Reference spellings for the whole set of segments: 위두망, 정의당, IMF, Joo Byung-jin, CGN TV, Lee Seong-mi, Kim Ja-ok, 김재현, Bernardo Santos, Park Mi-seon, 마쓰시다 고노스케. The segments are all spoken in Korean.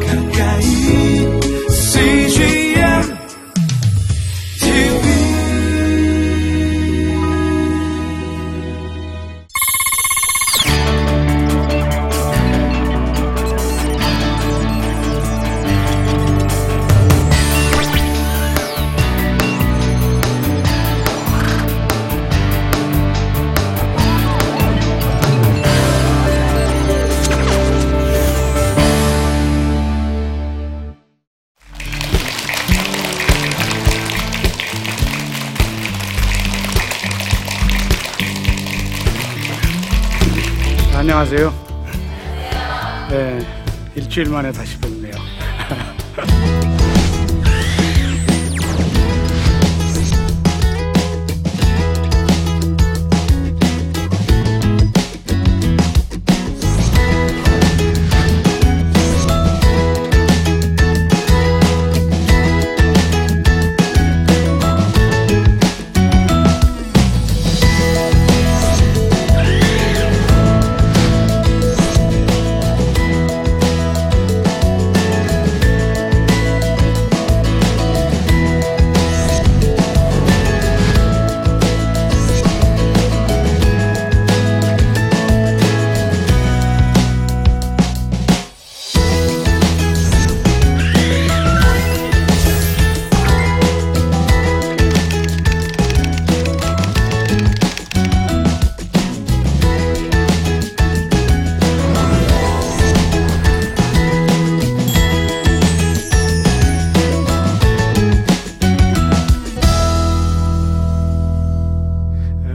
가까이 CGN TV. 안녕하세요. 네, 일주일 만에 다시 뵙네요.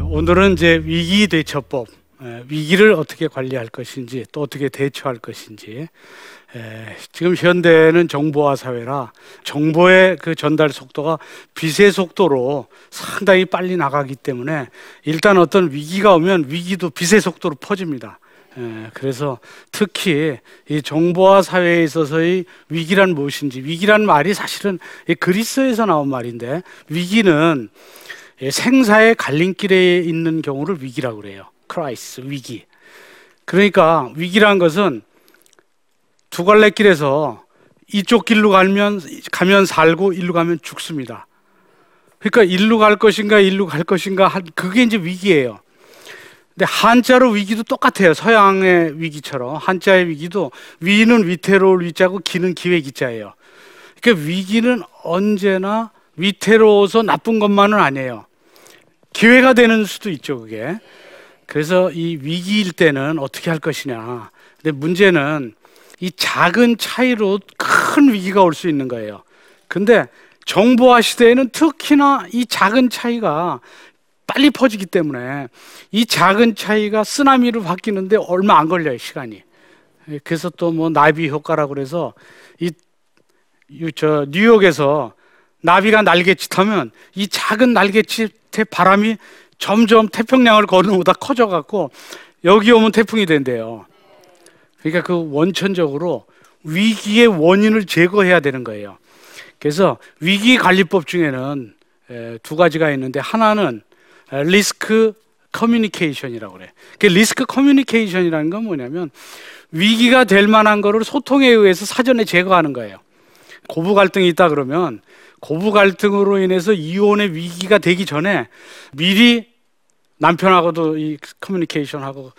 오늘은 이제 위기 대처법, 위기를 어떻게 관리할 것인지 또 어떻게 대처할 것인지. 지금 현대는 정보화 사회라 정보의 그 전달 속도가 빛의 속도로 상당히 빨리 나가기 때문에 일단 어떤 위기가 오면 위기도 빛의 속도로 퍼집니다. 그래서 특히 이 정보화 사회에 있어서의 위기란 무엇인지, 위기란 말이 사실은 그리스에서 나온 말인데, 위기는 생사의 갈림길에 있는 경우를 위기라고 그래요. 크라이스, 위기. 그러니까 위기란 것은 두 갈래 길에서 이쪽 길로 가면 살고 일로 가면 죽습니다. 그러니까 일로 갈 것인가 일로 갈 것인가, 그게 이제 위기예요. 근데 한자로 위기도 똑같아요. 서양의 위기처럼 한자의 위기도 위는 위태로울 위자고 기는 기회 기자예요. 그러니까 위기는 언제나 위태로워서 나쁜 것만은 아니에요. 기회가 되는 수도 있죠, 그게. 그래서 이 위기일 때는 어떻게 할 것이냐. 근데 문제는 이 작은 차이로 큰 위기가 올 수 있는 거예요. 근데 정보화 시대에는 특히나 이 작은 차이가 빨리 퍼지기 때문에 이 작은 차이가 쓰나미로 바뀌는데 얼마 안 걸려요, 시간이. 그래서 또 뭐 나비 효과라고 그래서 뉴욕에서 나비가 날갯짓하면 이 작은 날갯짓의 바람이 점점 태평양을 거는 보다 커져갖고 여기 오면 태풍이 된대요. 그러니까 그 원천적으로 위기의 원인을 제거해야 되는 거예요. 그래서 위기관리법 중에는 두 가지가 있는데, 하나는 리스크 커뮤니케이션이라고 그래. 그 리스크 커뮤니케이션이라는 건 뭐냐면 위기가 될 만한 거를 소통에 의해서 사전에 제거하는 거예요. 고부 갈등이 있다 그러면 고부 갈등으로 인해서 이혼의 위기가 되기 전에 미리 남편하고도 이 커뮤니케이션하고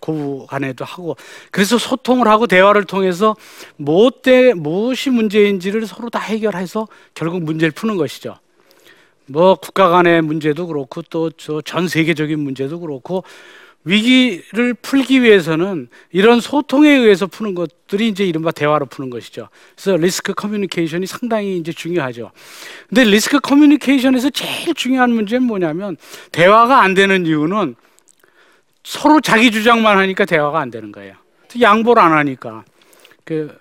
고부 간에도 하고, 그래서 소통을 하고 대화를 통해서 무엇이 문제인지를 서로 다 해결해서 결국 문제를 푸는 것이죠. 뭐 국가 간의 문제도 그렇고 또 전 세계적인 문제도 그렇고, 위기를 풀기 위해서는 이런 소통에 의해서 푸는 것들이 이제 이른바 대화로 푸는 것이죠. 그래서 리스크 커뮤니케이션이 상당히 이제 중요하죠. 근데 리스크 커뮤니케이션에서 제일 중요한 문제는 뭐냐면, 대화가 안 되는 이유는 서로 자기 주장만 하니까 대화가 안 되는 거예요. 양보를 안 하니까. 그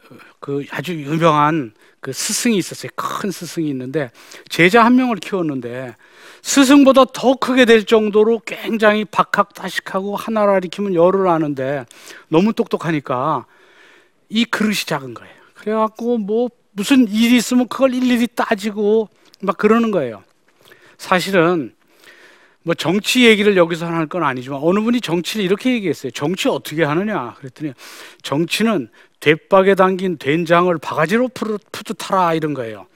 아주 유명한 그 스승이 있었어요. 큰 스승이 있는데 제자 한 명을 키웠는데 스승보다 더 크게 될 정도로 굉장히 박학다식하고 하나를 가리키면 열을 아는데 너무 똑똑하니까 이 그릇이 작은 거예요. 그래갖고 뭐 무슨 일이 있으면 그걸 일일이 따지고 막 그러는 거예요. 사실은 뭐 정치 얘기를 여기서 할 건 아니지만 어느 분이 정치를 이렇게 얘기했어요. 정치 어떻게 하느냐 그랬더니 정치는 대박에 담긴 된장을 바가지로 푸듯하라 이런 거예요.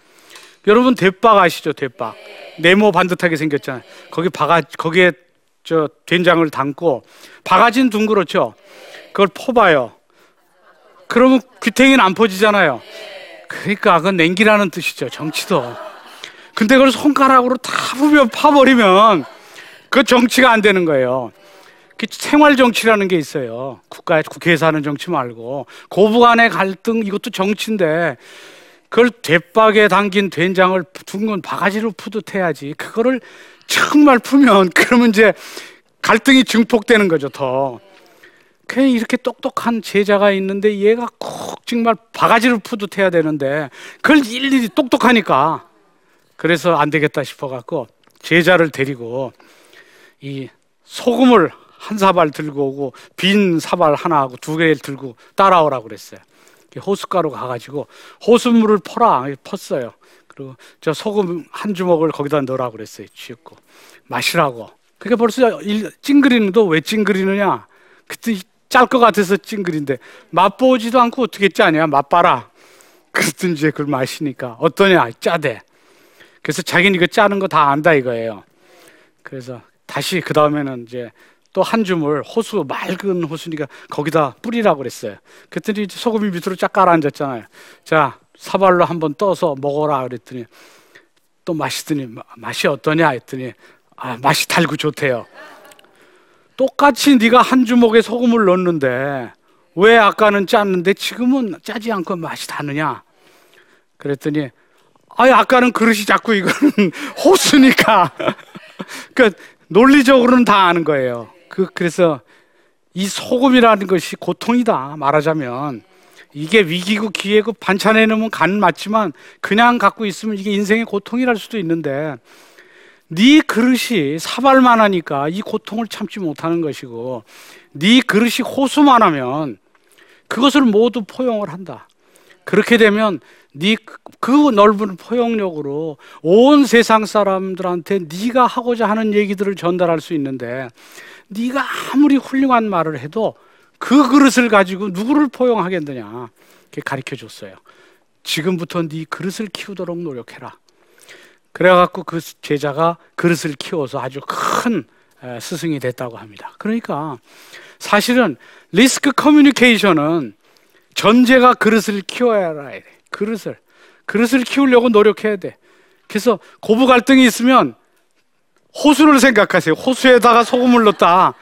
여러분 대박 아시죠? 대박 네모 반듯하게 생겼잖아요. 거기에 저 된장을 담고 바가지는 둥그렇죠. 그걸 퍼봐요. 그러면 귀탱이는 안 퍼지잖아요. 그러니까 그건 냉기라는 뜻이죠. 정치도. 근데 그걸 손가락으로 다 파버리면 그 정치가 안 되는 거예요. 생활 정치라는 게 있어요. 국회에서 하는 정치 말고 고부간의 갈등 이것도 정치인데 그걸 대박에 담긴 된장을 둥근 바가지로 푸듯 해야지. 그거를 정말 풀면 그러면 이제 갈등이 증폭되는 거죠. 더 그냥 이렇게 똑똑한 제자가 있는데 얘가 꼭 정말 바가지를 푸듯 해야 되는데 그걸 일일이 똑똑하니까 그래서 안 되겠다 싶어갖고 제자를 데리고 이 소금을 한 사발 들고 오고 빈 사발 하나하고 두 개를 들고 따라오라고 그랬어요. 호숫가로 가가지고 호수물을 퍼라 펐어요. 그리고 저 소금 한 주먹을 거기다 넣으라고 그랬어요. 쥐었고 마시라고. 그게 벌써 찡그리는데 왜 찡그리느냐? 그때 짤 것 같아서 찡그린데 맛보지도 않고 어떻게 했지 아니야? 맛봐라. 그랬더니 이제 그걸 마시니까 어떠냐? 짜대. 그래서 자기는 이거 짜는 거 다 안다 이거예요. 그래서 다시 그 다음에는 이제 또 한 줌을 호수 맑은 호수니까 거기다 뿌리라고 그랬어요. 그랬더니 소금이 밑으로 쫙 깔아앉았잖아요. 자 사발로 한번 떠서 먹어라 그랬더니 또 마시더니 맛이 어떠냐 했더니 아 맛이 달고 좋대요. 똑같이 네가 한 주먹에 소금을 넣었는데 왜 아까는 짰는데 지금은 짜지 않고 맛이 다느냐 그랬더니 아니 아까는 그릇이 자꾸 이거는 호수니까 그러니까 논리적으로는 다 아는 거예요. 그래서 이 소금이라는 것이 고통이다 말하자면 이게 위기고 기회고 반찬에 넣으면 간 맞지만 그냥 갖고 있으면 이게 인생의 고통이랄 수도 있는데 네 그릇이 사발만 하니까 이 고통을 참지 못하는 것이고 네 그릇이 호수만 하면 그것을 모두 포용을 한다. 그렇게 되면 네 그 넓은 포용력으로 온 세상 사람들한테 네가 하고자 하는 얘기들을 전달할 수 있는데 네가 아무리 훌륭한 말을 해도 그 그릇을 가지고 누구를 포용하겠느냐 이렇게 가르쳐줬어요. 지금부터 네 그릇을 키우도록 노력해라. 그래갖고 그 제자가 그릇을 키워서 아주 큰 스승이 됐다고 합니다. 그러니까 사실은 리스크 커뮤니케이션은 전제가 그릇을 키워야 해. 그릇을 키우려고 노력해야 돼. 그래서 고부 갈등이 있으면 호수를 생각하세요. 호수에다가 소금을 넣었다.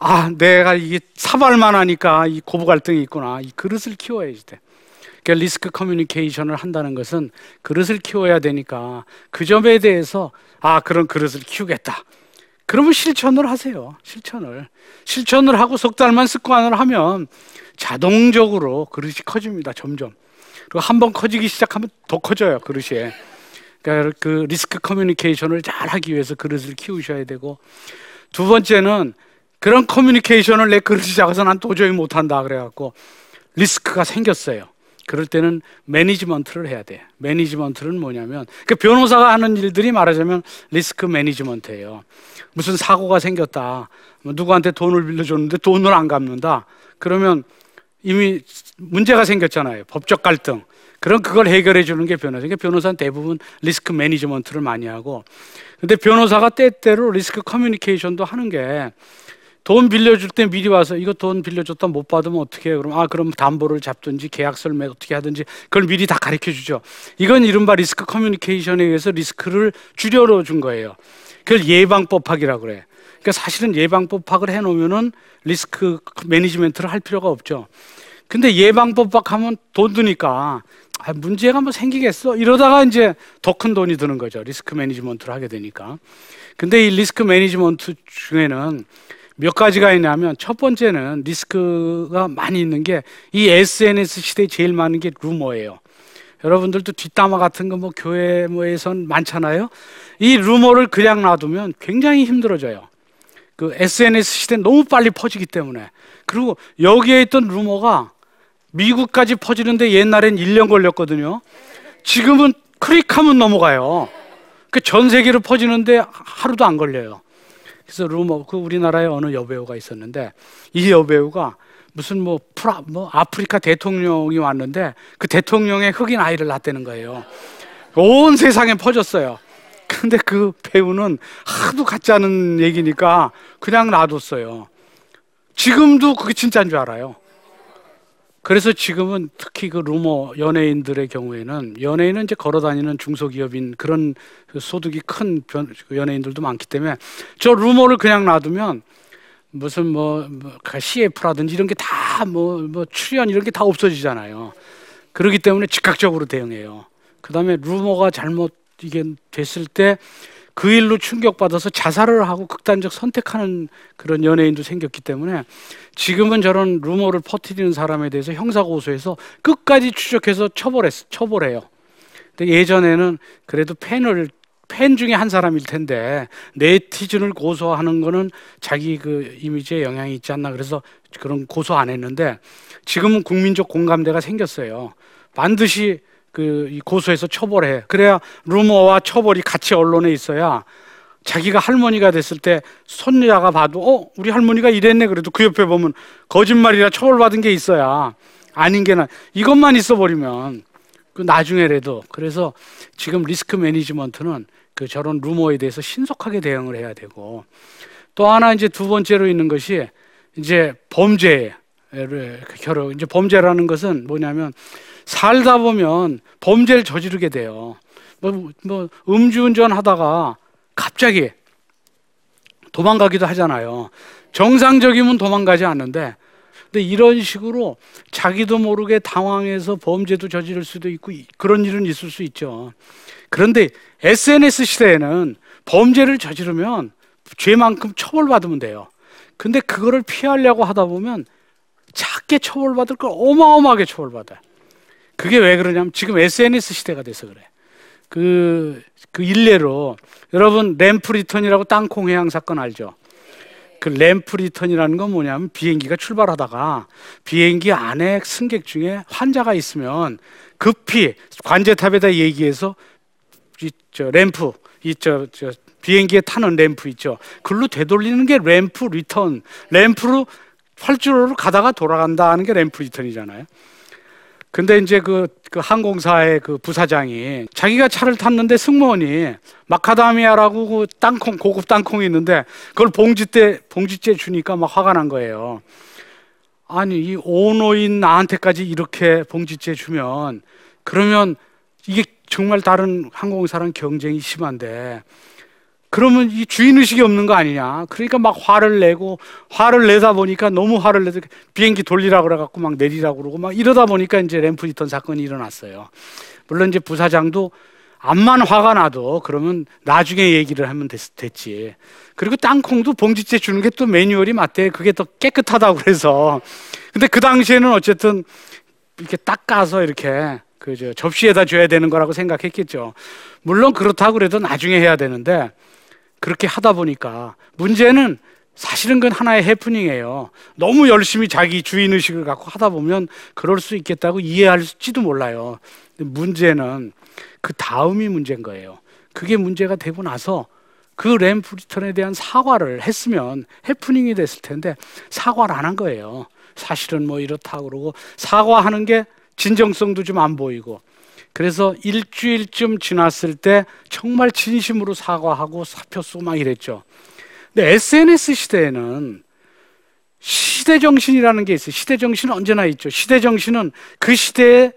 아, 내가 이게 사발만 하니까 이 고부 갈등이 있구나. 이 그릇을 키워야지 돼. 그러니까 리스크 커뮤니케이션을 한다는 것은 그릇을 키워야 되니까 그 점에 대해서 아, 그런 그릇을 키우겠다. 그러면 실천을 하세요. 실천을 하고 석 달만 습관을 하면 자동적으로 그릇이 커집니다. 점점. 그리고 한번 커지기 시작하면 더 커져요. 그릇이. 그러니까 그 리스크 커뮤니케이션을 잘 하기 위해서 그릇을 키우셔야 되고 두 번째는 그런 커뮤니케이션을 내 그릇이 작아서 난 도저히 못한다 그래갖고 리스크가 생겼어요. 그럴 때는 매니지먼트를 해야 돼. 매니지먼트는 뭐냐면 그 변호사가 하는 일들이 말하자면 리스크 매니지먼트예요. 무슨 사고가 생겼다. 누구한테 돈을 빌려줬는데 돈을 안 갚는다. 그러면 이미 문제가 생겼잖아요. 법적 갈등. 그럼 그걸 해결해 주는 게 변호사. 그러니까 변호사는 대부분 리스크 매니지먼트를 많이 하고 근데 변호사가 때때로 리스크 커뮤니케이션도 하는 게 돈 빌려줄 때 미리 와서 이거 돈 빌려줬다 못 받으면 어떻게 해요? 그럼 아 그럼 담보를 잡든지 계약서를 어떻게 하든지 그걸 미리 다 가르쳐주죠. 이건 이른바 리스크 커뮤니케이션에 의해서 리스크를 줄여준 거예요. 그걸 예방법학이라고 그래. 그러니까 사실은 예방법학을 해놓으면은 리스크 매니지먼트를 할 필요가 없죠. 근데 예방법학하면 돈 드니까 아, 문제가 뭐 생기겠어? 이러다가 이제 더 큰 돈이 드는 거죠. 리스크 매니지먼트를 하게 되니까. 근데 이 리스크 매니지먼트 중에는 몇 가지가 있냐면 첫 번째는 리스크가 많이 있는 게 이 SNS 시대에 제일 많은 게 루머예요. 여러분들도 뒷담화 같은 거 뭐 교회에선 많잖아요. 이 루머를 그냥 놔두면 굉장히 힘들어져요. 그 SNS 시대는 너무 빨리 퍼지기 때문에. 그리고 여기에 있던 루머가 미국까지 퍼지는데 옛날엔 1년 걸렸거든요. 지금은 클릭하면 넘어가요. 그 전 세계로 퍼지는데 하루도 안 걸려요. 그래서 루머, 그 우리나라에 어느 여배우가 있었는데 이 여배우가 무슨 아프리카 대통령이 왔는데 그 대통령의 흑인 아이를 낳았다는 거예요. 온 세상에 퍼졌어요. 근데 그 배우는 하도 가짜는 얘기니까 그냥 놔뒀어요. 지금도 그게 진짜인 줄 알아요. 그래서 지금은 특히 그 루머 연예인들의 경우에는, 연예인은 이제 걸어다니는 중소기업인 그런 소득이 큰 연예인들도 많기 때문에 저 루머를 그냥 놔두면 무슨 CF라든지 이런 게 다 출연 이런 게 다 없어지잖아요. 그렇기 때문에 즉각적으로 대응해요. 그 다음에 루머가 잘못 이게 됐을 때 그 일로 충격받아서 자살을 하고 극단적 선택하는 그런 연예인도 생겼기 때문에 지금은 저런 루머를 퍼뜨리는 사람에 대해서 형사고소해서 끝까지 추적해서 처벌해요. 근데 예전에는 그래도 팬 중에 한 사람일 텐데 네티즌을 고소하는 거는 자기 그 이미지에 영향이 있지 않나, 그래서 그런 고소 안 했는데 지금은 국민적 공감대가 생겼어요. 반드시 그 고소해서 처벌해. 그래야 루머와 처벌이 같이 언론에 있어야 자기가 할머니가 됐을 때 손녀가 봐도 우리 할머니가 이랬네, 그래도 그 옆에 보면 거짓말이라 처벌받은 게 있어야 아닌 게 이것만 있어버리면 그 나중에라도. 그래서 지금 리스크 매니지먼트는 그 저런 루머에 대해서 신속하게 대응을 해야 되고, 또 하나 이제 두 번째로 있는 것이 이제 범죄라는 것은 뭐냐면 살다 보면 범죄를 저지르게 돼요. 음주운전 하다가 갑자기 도망가기도 하잖아요. 정상적이면 도망가지 않는데, 근데 이런 식으로 자기도 모르게 당황해서 범죄도 저지를 수도 있고 그런 일은 있을 수 있죠. 그런데 SNS 시대에는 범죄를 저지르면 죄만큼 처벌받으면 돼요. 근데 그거를 피하려고 하다 보면 작게 처벌받을 걸 어마어마하게 처벌받아요. 그게 왜 그러냐면 지금 SNS 시대가 돼서 그래. 그 일례로 여러분 램프리턴이라고 땅콩 해양 사건 알죠? 그 램프리턴이라는 건 뭐냐면 비행기가 출발하다가 비행기 안에 승객 중에 환자가 있으면 급히 관제탑에다 얘기해서 비행기에 타는 램프 있죠. 글로 되돌리는 게 램프 리턴. 램프로 활주로로 가다가 돌아간다 하는 게 램프 리턴이잖아요. 근데 이제 그 항공사의 그 부사장이 자기가 차를 탔는데 승무원이 마카다미아라고 그 땅콩, 고급 땅콩이 있는데 그걸 봉지째 주니까 막 화가 난 거예요. 아니, 이 오노인 나한테까지 이렇게 봉지째 주면 그러면 이게 정말 다른 항공사랑 경쟁이 심한데 그러면 이 주인의식이 없는 거 아니냐. 그러니까 막 화를 내다 보니까 너무 화를 내서 비행기 돌리라고 그래갖고 막 내리라고 그러고 막 이러다 보니까 이제 램프 리턴 사건이 일어났어요. 물론 이제 부사장도 암만 화가 나도 그러면 나중에 얘기를 하면 됐지. 그리고 땅콩도 봉지째 주는 게 또 매뉴얼이 맞대. 그게 더 깨끗하다고 그래서. 근데 그 당시에는 어쨌든 이렇게 닦아서 이렇게 접시에다 줘야 되는 거라고 생각했겠죠. 물론 그렇다고 그래도 나중에 해야 되는데 그렇게 하다 보니까 문제는 사실은 그건 하나의 해프닝이에요. 너무 열심히 자기 주인의식을 갖고 하다 보면 그럴 수 있겠다고 이해할지도 몰라요. 근데 문제는 그 다음이 문제인 거예요. 그게 문제가 되고 나서 그 램프리턴에 대한 사과를 했으면 해프닝이 됐을 텐데 사과를 안 한 거예요. 사실은 이렇다 그러고 사과하는 게 진정성도 좀 안 보이고. 그래서 일주일쯤 지났을 때 정말 진심으로 사과하고 사표 쓰고 막 이랬죠. 근데 SNS 시대에는 시대정신이라는 게 있어요. 시대정신은 언제나 있죠. 시대정신은 그 시대에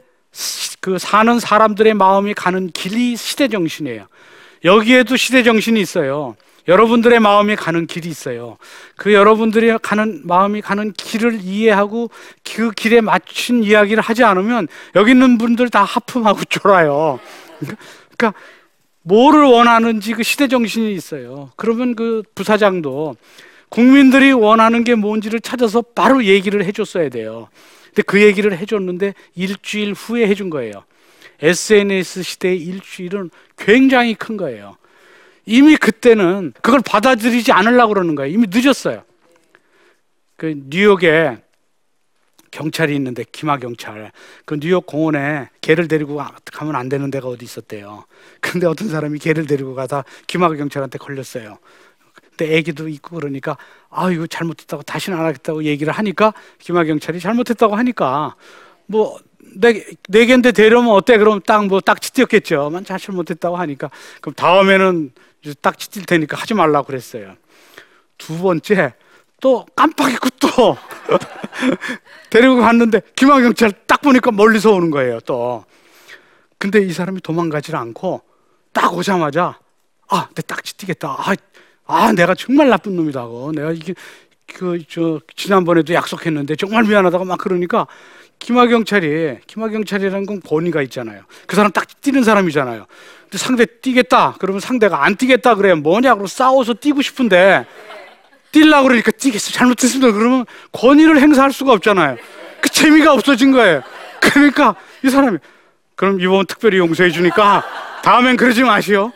그 사는 사람들의 마음이 가는 길이 시대정신이에요. 여기에도 시대정신이 있어요. 여러분들의 마음이 가는 길이 있어요. 그 여러분들이 마음이 가는 길을 이해하고 그 길에 맞춘 이야기를 하지 않으면 여기 있는 분들 다 하품하고 졸아요. 그러니까 뭐를 원하는지 그 시대 정신이 있어요. 그러면 그 부사장도 국민들이 원하는 게 뭔지를 찾아서 바로 얘기를 해줬어야 돼요. 근데 그 얘기를 해줬는데 일주일 후에 해준 거예요. SNS 시대의 일주일은 굉장히 큰 거예요. 이미 그때는 그걸 받아들이지 않으려고 그러는 거예요. 이미 늦었어요. 그 뉴욕에 경찰이 있는데 기마 경찰, 그 뉴욕 공원에 개를 데리고 가면 안 되는 데가 어디 있었대요. 근데 어떤 사람이 개를 데리고 가다 기마 경찰한테 걸렸어요. 근데 애기도 있고 그러니까 아 이거 잘못했다고 다시는 안 하겠다고 얘기를 하니까 기마 경찰이 잘못했다고 하니까 뭐 내 개인데 데려오면 어때? 그럼 딱 뭐 딱지 띄었겠죠. 만 사실 못했다고 하니까 그럼 다음에는 딱지 띌 테니까 하지 말라고 그랬어요. 두 번째 또 깜빡 잊고 또 데리고 갔는데 기마 경찰 딱 보니까 멀리서 오는 거예요. 또 근데 이 사람이 도망가질 않고 딱 오자마자 아 내 딱지 띄겠다. 아 내가 정말 나쁜 놈이다고 내가 이게 지난번에도 약속했는데 정말 미안하다고 막 그러니까 기마 경찰이라는 건 권위가 있잖아요. 그 사람 딱 뛰는 사람이잖아요. 근데 상대 뛰겠다 그러면 상대가 안 뛰겠다 그래요. 뭐냐고 싸워서 뛰고 싶은데 뛰려고 그러니까 뛰겠어 잘못했습니다 그러면 권위를 행사할 수가 없잖아요. 그 재미가 없어진 거예요. 그러니까 이 사람이 그럼 이번 특별히 용서해 주니까 다음엔 그러지 마시오.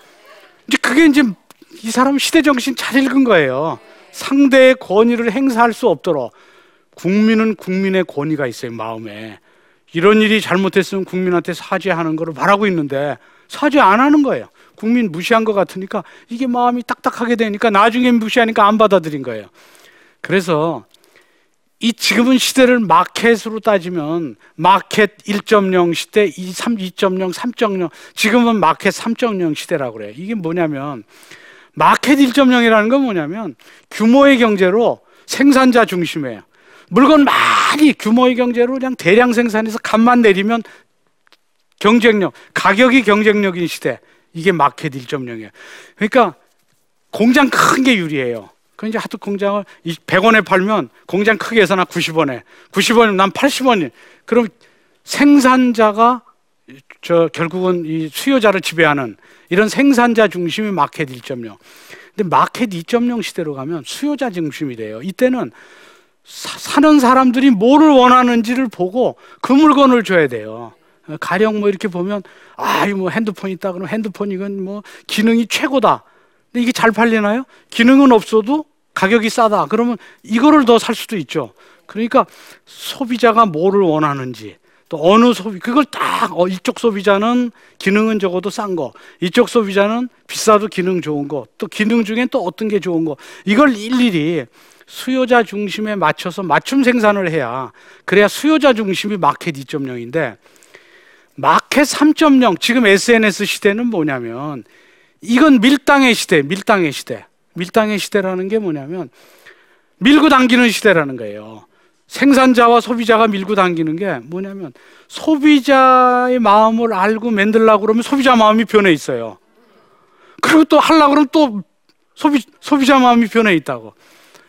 이제 그게 이제 이 사람 시대 정신 잘 읽은 거예요. 상대의 권위를 행사할 수 없도록 국민은 국민의 권위가 있어요. 마음에 이런 일이 잘못했으면 국민한테 사죄하는 걸 바라고 있는데 사죄 안 하는 거예요. 국민 무시한 것 같으니까 이게 마음이 딱딱하게 되니까 나중에 무시하니까 안 받아들인 거예요. 그래서 이 지금은 시대를 마켓으로 따지면 마켓 1.0 시대, 2.0, 3.0 지금은 마켓 3.0 시대라고 그래요. 이게 뭐냐면 마켓 1.0이라는 건 뭐냐면 규모의 경제로 생산자 중심이에요. 물건 많이 규모의 경제로 그냥 대량 생산해서 값만 내리면 경쟁력, 가격이 경쟁력인 시대. 이게 마켓 1.0이에요. 그러니까 공장 큰 게 유리해요. 그럼 이제 하도 공장을 100원에 팔면 공장 크게 해서 나 90원에, 90원이면 난 80원이. 그럼 생산자가 결국은 이 수요자를 지배하는 이런 생산자 중심이 마켓 1.0. 근데 마켓 2.0 시대로 가면 수요자 중심이 돼요. 이때는 사는 사람들이 뭐를 원하는지를 보고 그 물건을 줘야 돼요. 가령 뭐 이렇게 보면 아, 이 뭐 핸드폰 있다 그러면 핸드폰 이건 뭐 기능이 최고다. 근데 이게 잘 팔리나요? 기능은 없어도 가격이 싸다. 그러면 이거를 더 살 수도 있죠. 그러니까 소비자가 뭐를 원하는지 또 어느 소비 그걸 딱 이쪽 소비자는 기능은 적어도 싼 거, 이쪽 소비자는 비싸도 기능 좋은 거, 또 기능 중엔 또 어떤 게 좋은 거 이걸 일일이 수요자 중심에 맞춰서 맞춤 생산을 해야 그래야 수요자 중심이 마켓 2.0인데 마켓 3.0 지금 SNS 시대는 뭐냐면 이건 밀당의 시대, 밀당의 시대, 밀당의 시대라는 게 뭐냐면 밀고 당기는 시대라는 거예요. 생산자와 소비자가 밀고 당기는 게 뭐냐면 소비자의 마음을 알고 만들려고 그러면 소비자 마음이 변해 있어요. 그리고 또 하려고 그러면 또 소비자 마음이 변해 있다고.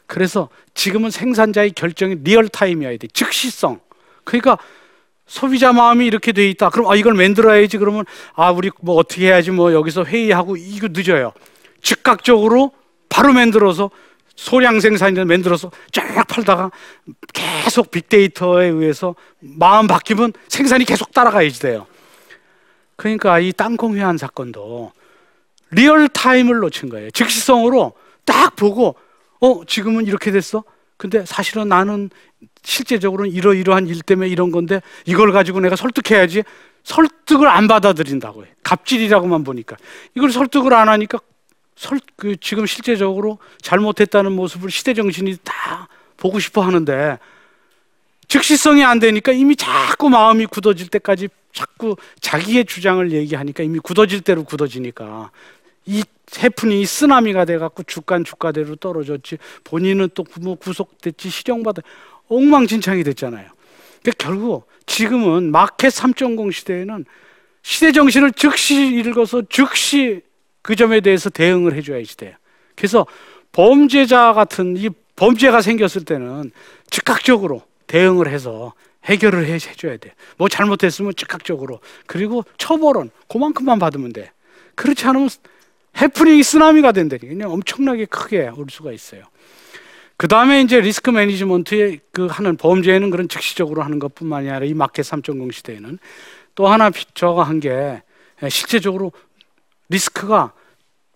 그래서 지금은 생산자의 결정이 리얼타임이어야 돼. 즉시성. 그러니까 소비자 마음이 이렇게 돼 있다. 그럼 아 이걸 만들어야지. 그러면 아 우리 뭐 어떻게 해야지 뭐 여기서 회의하고 이거 늦어요. 즉각적으로 바로 만들어서 소량 생산을 만들어서 쫙 팔다가 계속 빅데이터에 의해서 마음 바뀌면 생산이 계속 따라가야지 돼요. 그러니까 이 땅콩 회한 사건도 리얼타임을 놓친 거예요. 즉시성으로 딱 보고 지금은 이렇게 됐어? 근데 사실은 나는 실제적으로는 이러이러한 일 때문에 이런 건데 이걸 가지고 내가 설득해야지. 설득을 안 받아들인다고 해. 갑질이라고만 보니까. 이걸 설득을 안 하니까 지금 실제적으로 잘못했다는 모습을 시대정신이 다 보고 싶어 하는데 즉시성이 안 되니까 이미 자꾸 마음이 굳어질 때까지 자꾸 자기의 주장을 얘기하니까 이미 굳어질 대로 굳어지니까 이 해프닝이 쓰나미가 돼갖고 주가대로 떨어졌지 본인은 또 뭐 구속됐지 실형받아 엉망진창이 됐잖아요. 그러니까 결국 지금은 마켓 3.0 시대에는 시대정신을 즉시 읽어서 즉시 그 점에 대해서 대응을 해줘야지 돼요. 그래서 범죄자 같은 이 범죄가 생겼을 때는 즉각적으로 대응을 해서 해결을 해줘야 돼요. 뭐 잘못했으면 즉각적으로. 그리고 처벌은 그만큼만 받으면 돼. 그렇지 않으면 해프닝이 쓰나미가 된다니 그냥 엄청나게 크게 올 수가 있어요. 그 다음에 이제 리스크 매니지먼트에 하는 범죄에는 그런 즉시적으로 하는 것뿐만이 아니라 이 마켓 3.0 시대에는 또 하나 저가 한 게 실제적으로 리스크가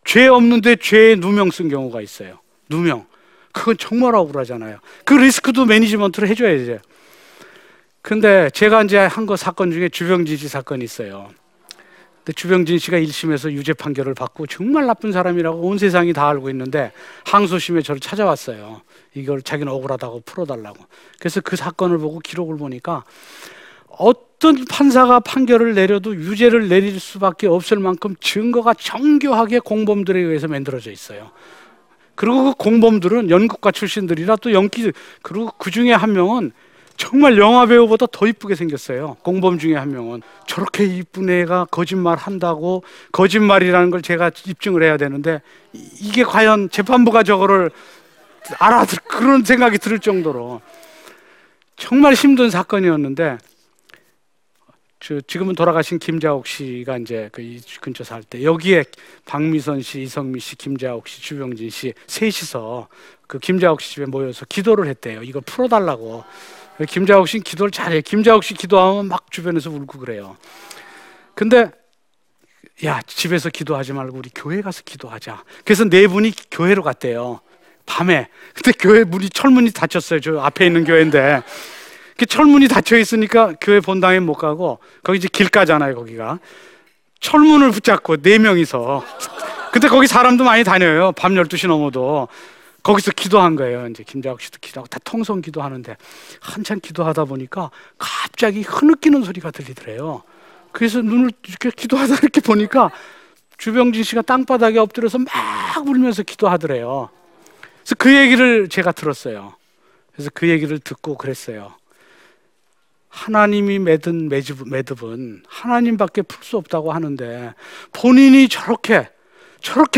죄 없는데 죄에 누명 쓴 경우가 있어요. 누명. 그건 정말 억울하잖아요. 그 리스크도 매니지먼트를 해줘야 돼요. 근데 제가 이제 한 거 사건 중에 주병진 씨 사건이 있어요. 근데 주병진 씨가 1심에서 유죄 판결을 받고 정말 나쁜 사람이라고 온 세상이 다 알고 있는데 항소심에 저를 찾아왔어요. 이걸 자기는 억울하다고 풀어달라고. 그래서 그 사건을 보고 기록을 보니까 어떤 판사가 판결을 내려도 유죄를 내릴 수밖에 없을 만큼 증거가 정교하게 공범들에 의해서 만들어져 있어요. 그리고 그 공범들은 연극과 출신들이라 또 연기, 그리고 그 중에 한 명은 정말 영화배우보다 더 이쁘게 생겼어요. 공범 중에 한 명은. 저렇게 이쁜 애가 거짓말 한다고, 거짓말이라는 걸 제가 입증을 해야 되는데 이게 과연 재판부가 저거를 알아들, 그런 생각이 들 정도로 정말 힘든 사건이었는데, 지금은 돌아가신 김자옥 씨가 이제 그 근처 살 때 여기에 박미선 씨, 이성미 씨, 김자옥 씨, 주병진 씨 셋이서 그 김자옥 씨 집에 모여서 기도를 했대요. 이걸 풀어달라고. 김자옥 씨는 기도를 잘해요. 김자옥 씨 기도하면 막 주변에서 울고 그래요. 근데 야, 집에서 기도하지 말고 우리 교회 가서 기도하자. 그래서 네 분이 교회로 갔대요. 밤에. 근데 교회 문이, 철문이 닫혔어요. 저 앞에 있는 교회인데. 그 철문이 닫혀 있으니까 교회 본당에 못 가고, 거기 이제 길가잖아요, 거기가. 철문을 붙잡고 네 명이서. 근데 거기 사람도 많이 다녀요. 밤 12시 넘어도. 거기서 기도한 거예요. 이제 김자옥 씨도 기도하고 다 통성 기도하는데, 한참 기도하다 보니까 갑자기 흐느끼는 소리가 들리더래요. 그래서 눈을 이렇게 기도하다 이렇게 보니까 주병진 씨가 땅바닥에 엎드려서 막 울면서 기도하더래요. 그래서 그 얘기를 제가 들었어요. 그래서 그 얘기를 듣고 그랬어요. 하나님이 맺은 매듭은 하나님밖에 풀 수 없다고 하는데, 본인이 저렇게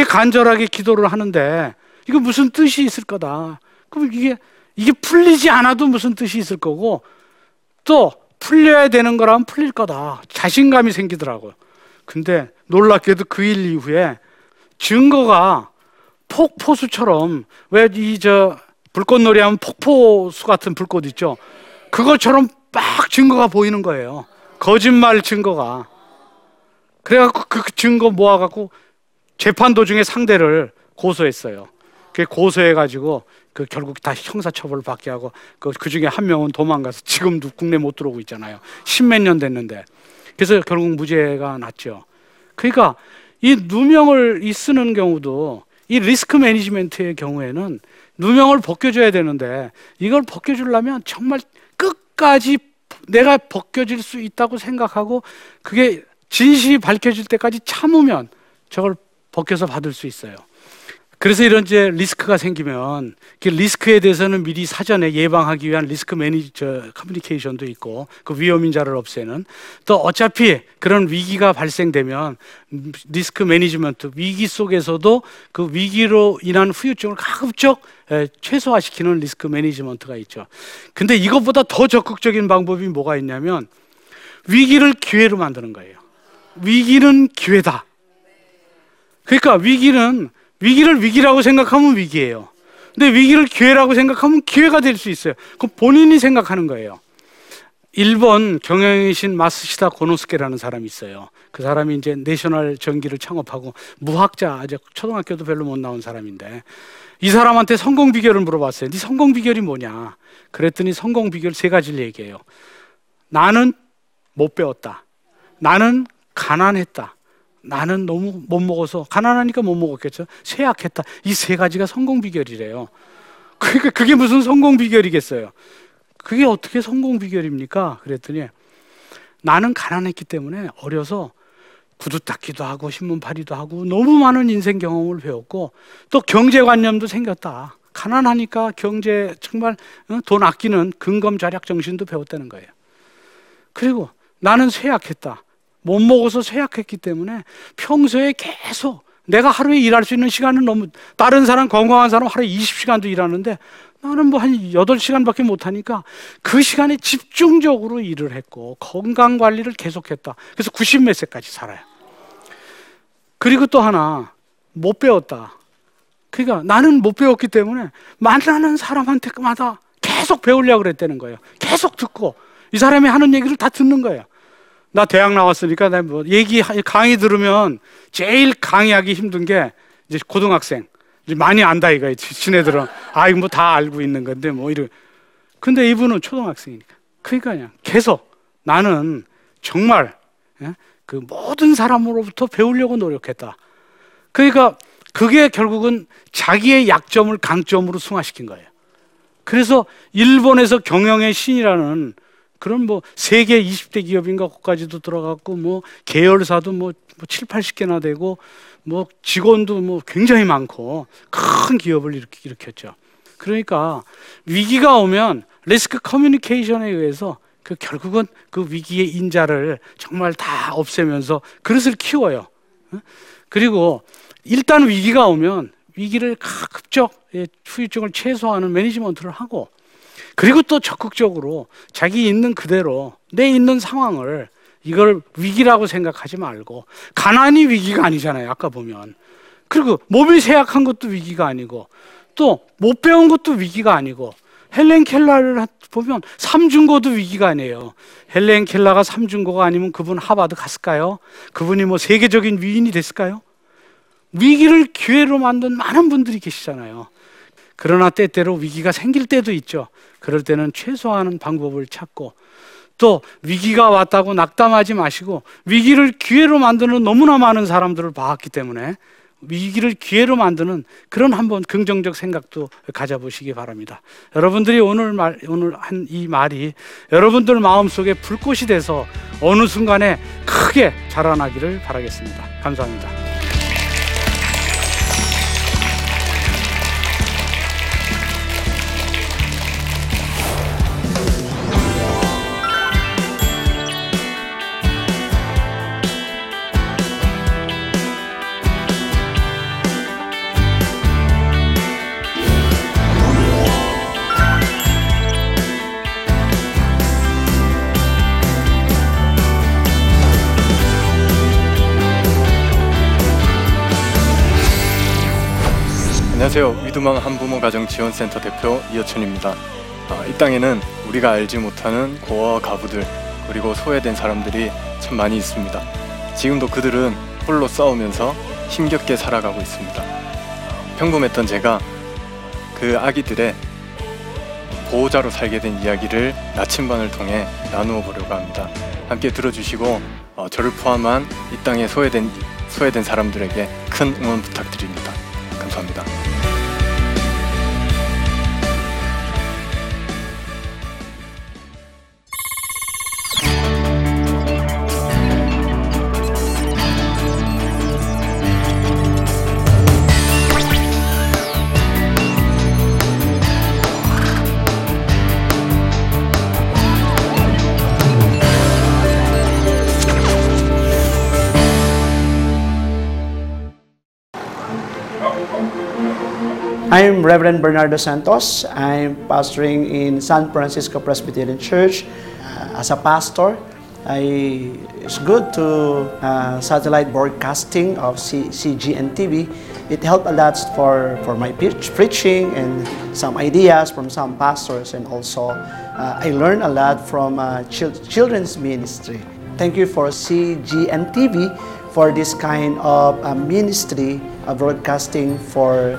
간절하게 기도를 하는데 이거 무슨 뜻이 있을 거다. 그럼 이게 풀리지 않아도 무슨 뜻이 있을 거고, 또 풀려야 되는 거라면 풀릴 거다. 자신감이 생기더라고요. 근데 놀랍게도 그 일 이후에 증거가 폭포수처럼, 왜 이 저 불꽃놀이 하면 폭포수 같은 불꽃 있죠? 그것처럼 막 증거가 보이는 거예요. 거짓말 증거가. 그래갖고 그 증거 모아갖고 재판 도중에 상대를 고소했어요. 그게 고소해가지고 그 결국 다 형사처벌을 받게 하고, 그 중에 한 명은 도망가서 지금도 국내 못 들어오고 있잖아요. 십몇 년 됐는데. 그래서 결국 무죄가 났죠. 그러니까 이 누명을 쓰는 경우도, 이 리스크 매니지먼트의 경우에는 누명을 벗겨줘야 되는데, 이걸 벗겨주려면 정말 끝까지 내가 벗겨질 수 있다고 생각하고, 그게 진실이 밝혀질 때까지 참으면 저걸 벗겨서 받을 수 있어요. 그래서 이런 이제 리스크가 생기면, 그 리스크에 대해서는 미리 사전에 예방하기 위한 리스크 매니저 커뮤니케이션도 있고, 그 위험인자를 없애는, 또 어차피 그런 위기가 발생되면 리스크 매니지먼트, 위기 속에서도 그 위기로 인한 후유증을 가급적 최소화시키는 리스크 매니지먼트가 있죠. 근데 이것보다 더 적극적인 방법이 뭐가 있냐면, 위기를 기회로 만드는 거예요. 위기는 기회다. 그러니까 위기를 위기라고 생각하면 위기예요. 근데 위기를 기회라고 생각하면 기회가 될 수 있어요. 그건 본인이 생각하는 거예요. 일본 경영이신 마쓰시다 고노스케라는 사람이 있어요. 그 사람이 이제 내셔널 전기를 창업하고 무학자, 아직 초등학교도 별로 못 나온 사람인데, 이 사람한테 성공 비결을 물어봤어요. 네 성공 비결이 뭐냐? 그랬더니 성공 비결 3가지를 얘기해요. 나는 못 배웠다. 나는 가난했다. 나는 너무 못 먹어서, 가난하니까 못 먹었겠죠. 쇠약했다. 이 3가지가 성공 비결이래요. 그러니까 그게 무슨 성공 비결이겠어요? 그게 어떻게 성공 비결입니까? 그랬더니 나는 가난했기 때문에 어려서 구두 닦기도 하고 신문 팔이도 하고 너무 많은 인생 경험을 배웠고, 또 경제관념도 생겼다. 가난하니까 경제, 정말 돈 아끼는 근검절약 정신도 배웠다는 거예요. 그리고 나는 쇠약했다. 못 먹어서 쇠약했기 때문에 평소에 계속 내가 하루에 일할 수 있는 시간은, 너무 다른 사람, 건강한 사람 하루에 20시간도 일하는데 나는 뭐 한 8시간밖에 못하니까 그 시간에 집중적으로 일을 했고 건강관리를 계속했다. 그래서 90몇 세까지 살아요. 그리고 또 하나, 못 배웠다. 그러니까 나는 못 배웠기 때문에 만나는 사람한테마다 계속 배우려고 그랬다는 거예요. 계속 듣고 이 사람이 하는 얘기를 다 듣는 거예요. 나 대학 나왔으니까 나 뭐 강의 들으면 제일 강의하기 힘든 게 이제 고등학생. 이제 많이 안다 이거야. 지네들은 아 이거 뭐 다 알고 있는 건데 뭐 이런. 근데 이분은 초등학생이니까. 그러니까 그냥 계속 나는 정말 그 모든 사람으로부터 배우려고 노력했다. 그러니까 그게 결국은 자기의 약점을 강점으로 승화시킨 거예요. 그래서 일본에서 경영의 신이라는 그런 뭐 세계 20대 기업인가 거기까지도 들어갔고 뭐 계열사도 뭐 7, 80개나 되고 뭐 직원도 뭐 굉장히 많고 큰 기업을 일으켰죠. 그러니까 위기가 오면 리스크 커뮤니케이션에 의해서 그 결국은 그 위기의 인자를 정말 다 없애면서 그릇을 키워요. 그리고 일단 위기가 오면 위기를 가급적 후유증을 최소화하는 매니지먼트를 하고, 그리고 또 적극적으로 자기 있는 그대로 내 있는 상황을 이걸 위기라고 생각하지 말고, 가난이 위기가 아니잖아요 아까 보면. 그리고 몸이 쇠약한 것도 위기가 아니고, 또 못 배운 것도 위기가 아니고, 헬렌 켈러를 보면 삼중고도 위기가 아니에요. 헬렌 켈러가 삼중고가 아니면 그분 하버드 갔을까요? 그분이 뭐 세계적인 위인이 됐을까요? 위기를 기회로 만든 많은 분들이 계시잖아요. 그러나 때때로 위기가 생길 때도 있죠. 그럴 때는 최소화하는 방법을 찾고, 또 위기가 왔다고 낙담하지 마시고, 위기를 기회로 만드는 너무나 많은 사람들을 봤기 때문에 위기를 기회로 만드는 그런 한번 긍정적 생각도 가져보시기 바랍니다. 여러분들이 오늘 한 이 말이 여러분들 마음속에 불꽃이 돼서 어느 순간에 크게 자라나기를 바라겠습니다. 감사합니다. 안녕하세요. 위두망 한부모 가정지원센터 대표 이여춘입니다. 이 땅에는 우리가 알지 못하는 고아와 가부들, 그리고 소외된 사람들이 참 많이 있습니다. 지금도 그들은 홀로 싸우면서 힘겹게 살아가고 있습니다. 평범했던 제가 그 아기들의 보호자로 살게 된 이야기를 나침반을 통해 나누어 보려고 합니다. 함께 들어주시고 저를 포함한 이 땅의 소외된 사람들에게 큰 응원 부탁드립니다. 감사합니다. I'm Reverend Bernardo Santos. I'm pastoring in San Francisco Presbyterian Church. As a pastor, it's good to satellite broadcasting of CGN TV. It helped a lot for my preaching and some ideas from some pastors, and also I learned a lot from children's ministry. Thank you for CGN TV for this kind of ministry of broadcasting for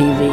TV.